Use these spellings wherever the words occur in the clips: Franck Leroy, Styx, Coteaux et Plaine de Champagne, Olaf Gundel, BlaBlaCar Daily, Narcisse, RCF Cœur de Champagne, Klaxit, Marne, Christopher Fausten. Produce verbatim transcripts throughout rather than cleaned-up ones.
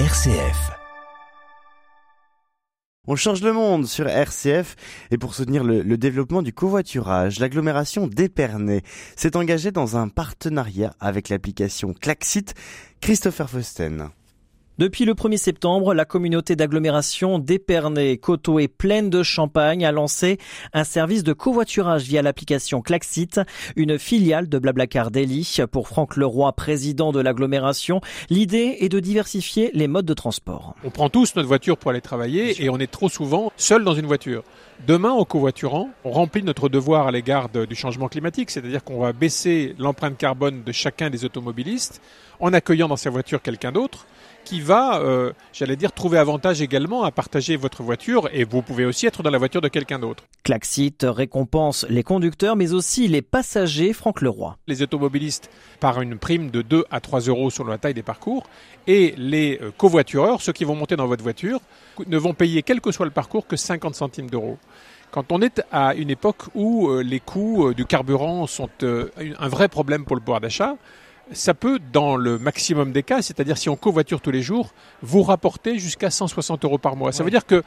R C F. On change le monde sur R C F et pour soutenir le, le développement du covoiturage, l'agglomération d'Épernay s'est engagée dans un partenariat avec l'application Klaxit. Christopher Fausten. Depuis le premier septembre, la communauté d'agglomération d'Épernay, Coteaux et Plaine de Champagne a lancé un service de covoiturage via l'application Klaxit, une filiale de BlaBlaCar Daily. Pour Franck Leroy, président de l'agglomération, l'idée est de diversifier les modes de transport. On prend tous notre voiture pour aller travailler et on est trop souvent seul dans une voiture. Demain, en covoiturant, on remplit notre devoir à l'égard de, du changement climatique, c'est-à-dire qu'on va baisser l'empreinte carbone de chacun des automobilistes en accueillant dans sa voiture quelqu'un d'autre qui va, euh, j'allais dire, trouver avantage également à partager votre voiture, et vous pouvez aussi être dans la voiture de quelqu'un d'autre. Klaxit récompense les conducteurs, mais aussi les passagers. Franck Leroy. Les automobilistes par une prime de deux à trois euros sur la taille des parcours, et les covoitureurs, ceux qui vont monter dans votre voiture, ne vont payer, quel que soit le parcours, que cinquante centimes d'euros. Quand on est à une époque où les coûts du carburant sont un vrai problème pour le pouvoir d'achat, ça peut, dans le maximum des cas, c'est-à-dire si on covoiture tous les jours, vous rapporter jusqu'à cent soixante euros par mois. Ça veut dire que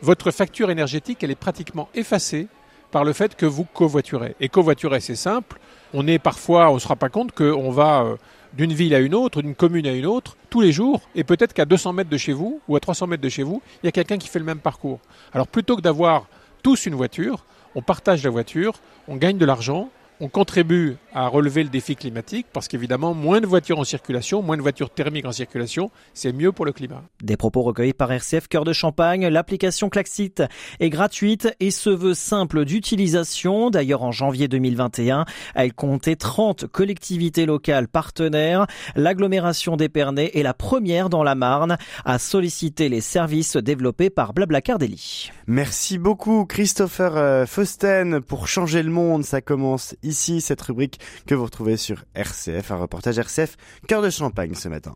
votre facture énergétique, elle est pratiquement effacée par le fait que vous covoiturez. Et covoiturer, c'est simple. On est parfois, on ne se rend pas compte qu'on va euh, d'une ville à une autre, d'une commune à une autre, tous les jours, et peut-être qu'à deux cents mètres de chez vous ou à trois cents mètres de chez vous, il y a quelqu'un qui fait le même parcours. Alors plutôt que d'avoir tous une voiture, on partage la voiture, on gagne de l'argent. On contribue à relever le défi climatique parce qu'évidemment, moins de voitures en circulation, moins de voitures thermiques en circulation, c'est mieux pour le climat. Des propos recueillis par R C F Cœur de Champagne. L'application Klaxit est gratuite et se veut simple d'utilisation. D'ailleurs, en janvier deux mille vingt et un, elle comptait trente collectivités locales partenaires. L'agglomération d'Épernay est la première dans la Marne à solliciter les services développés par BlaBlaCar Daily. Merci beaucoup Christopher Fausten pour changer le monde. Ça commence ici, cette rubrique que vous retrouvez sur R C F, un reportage R C F Cœur de Champagne ce matin.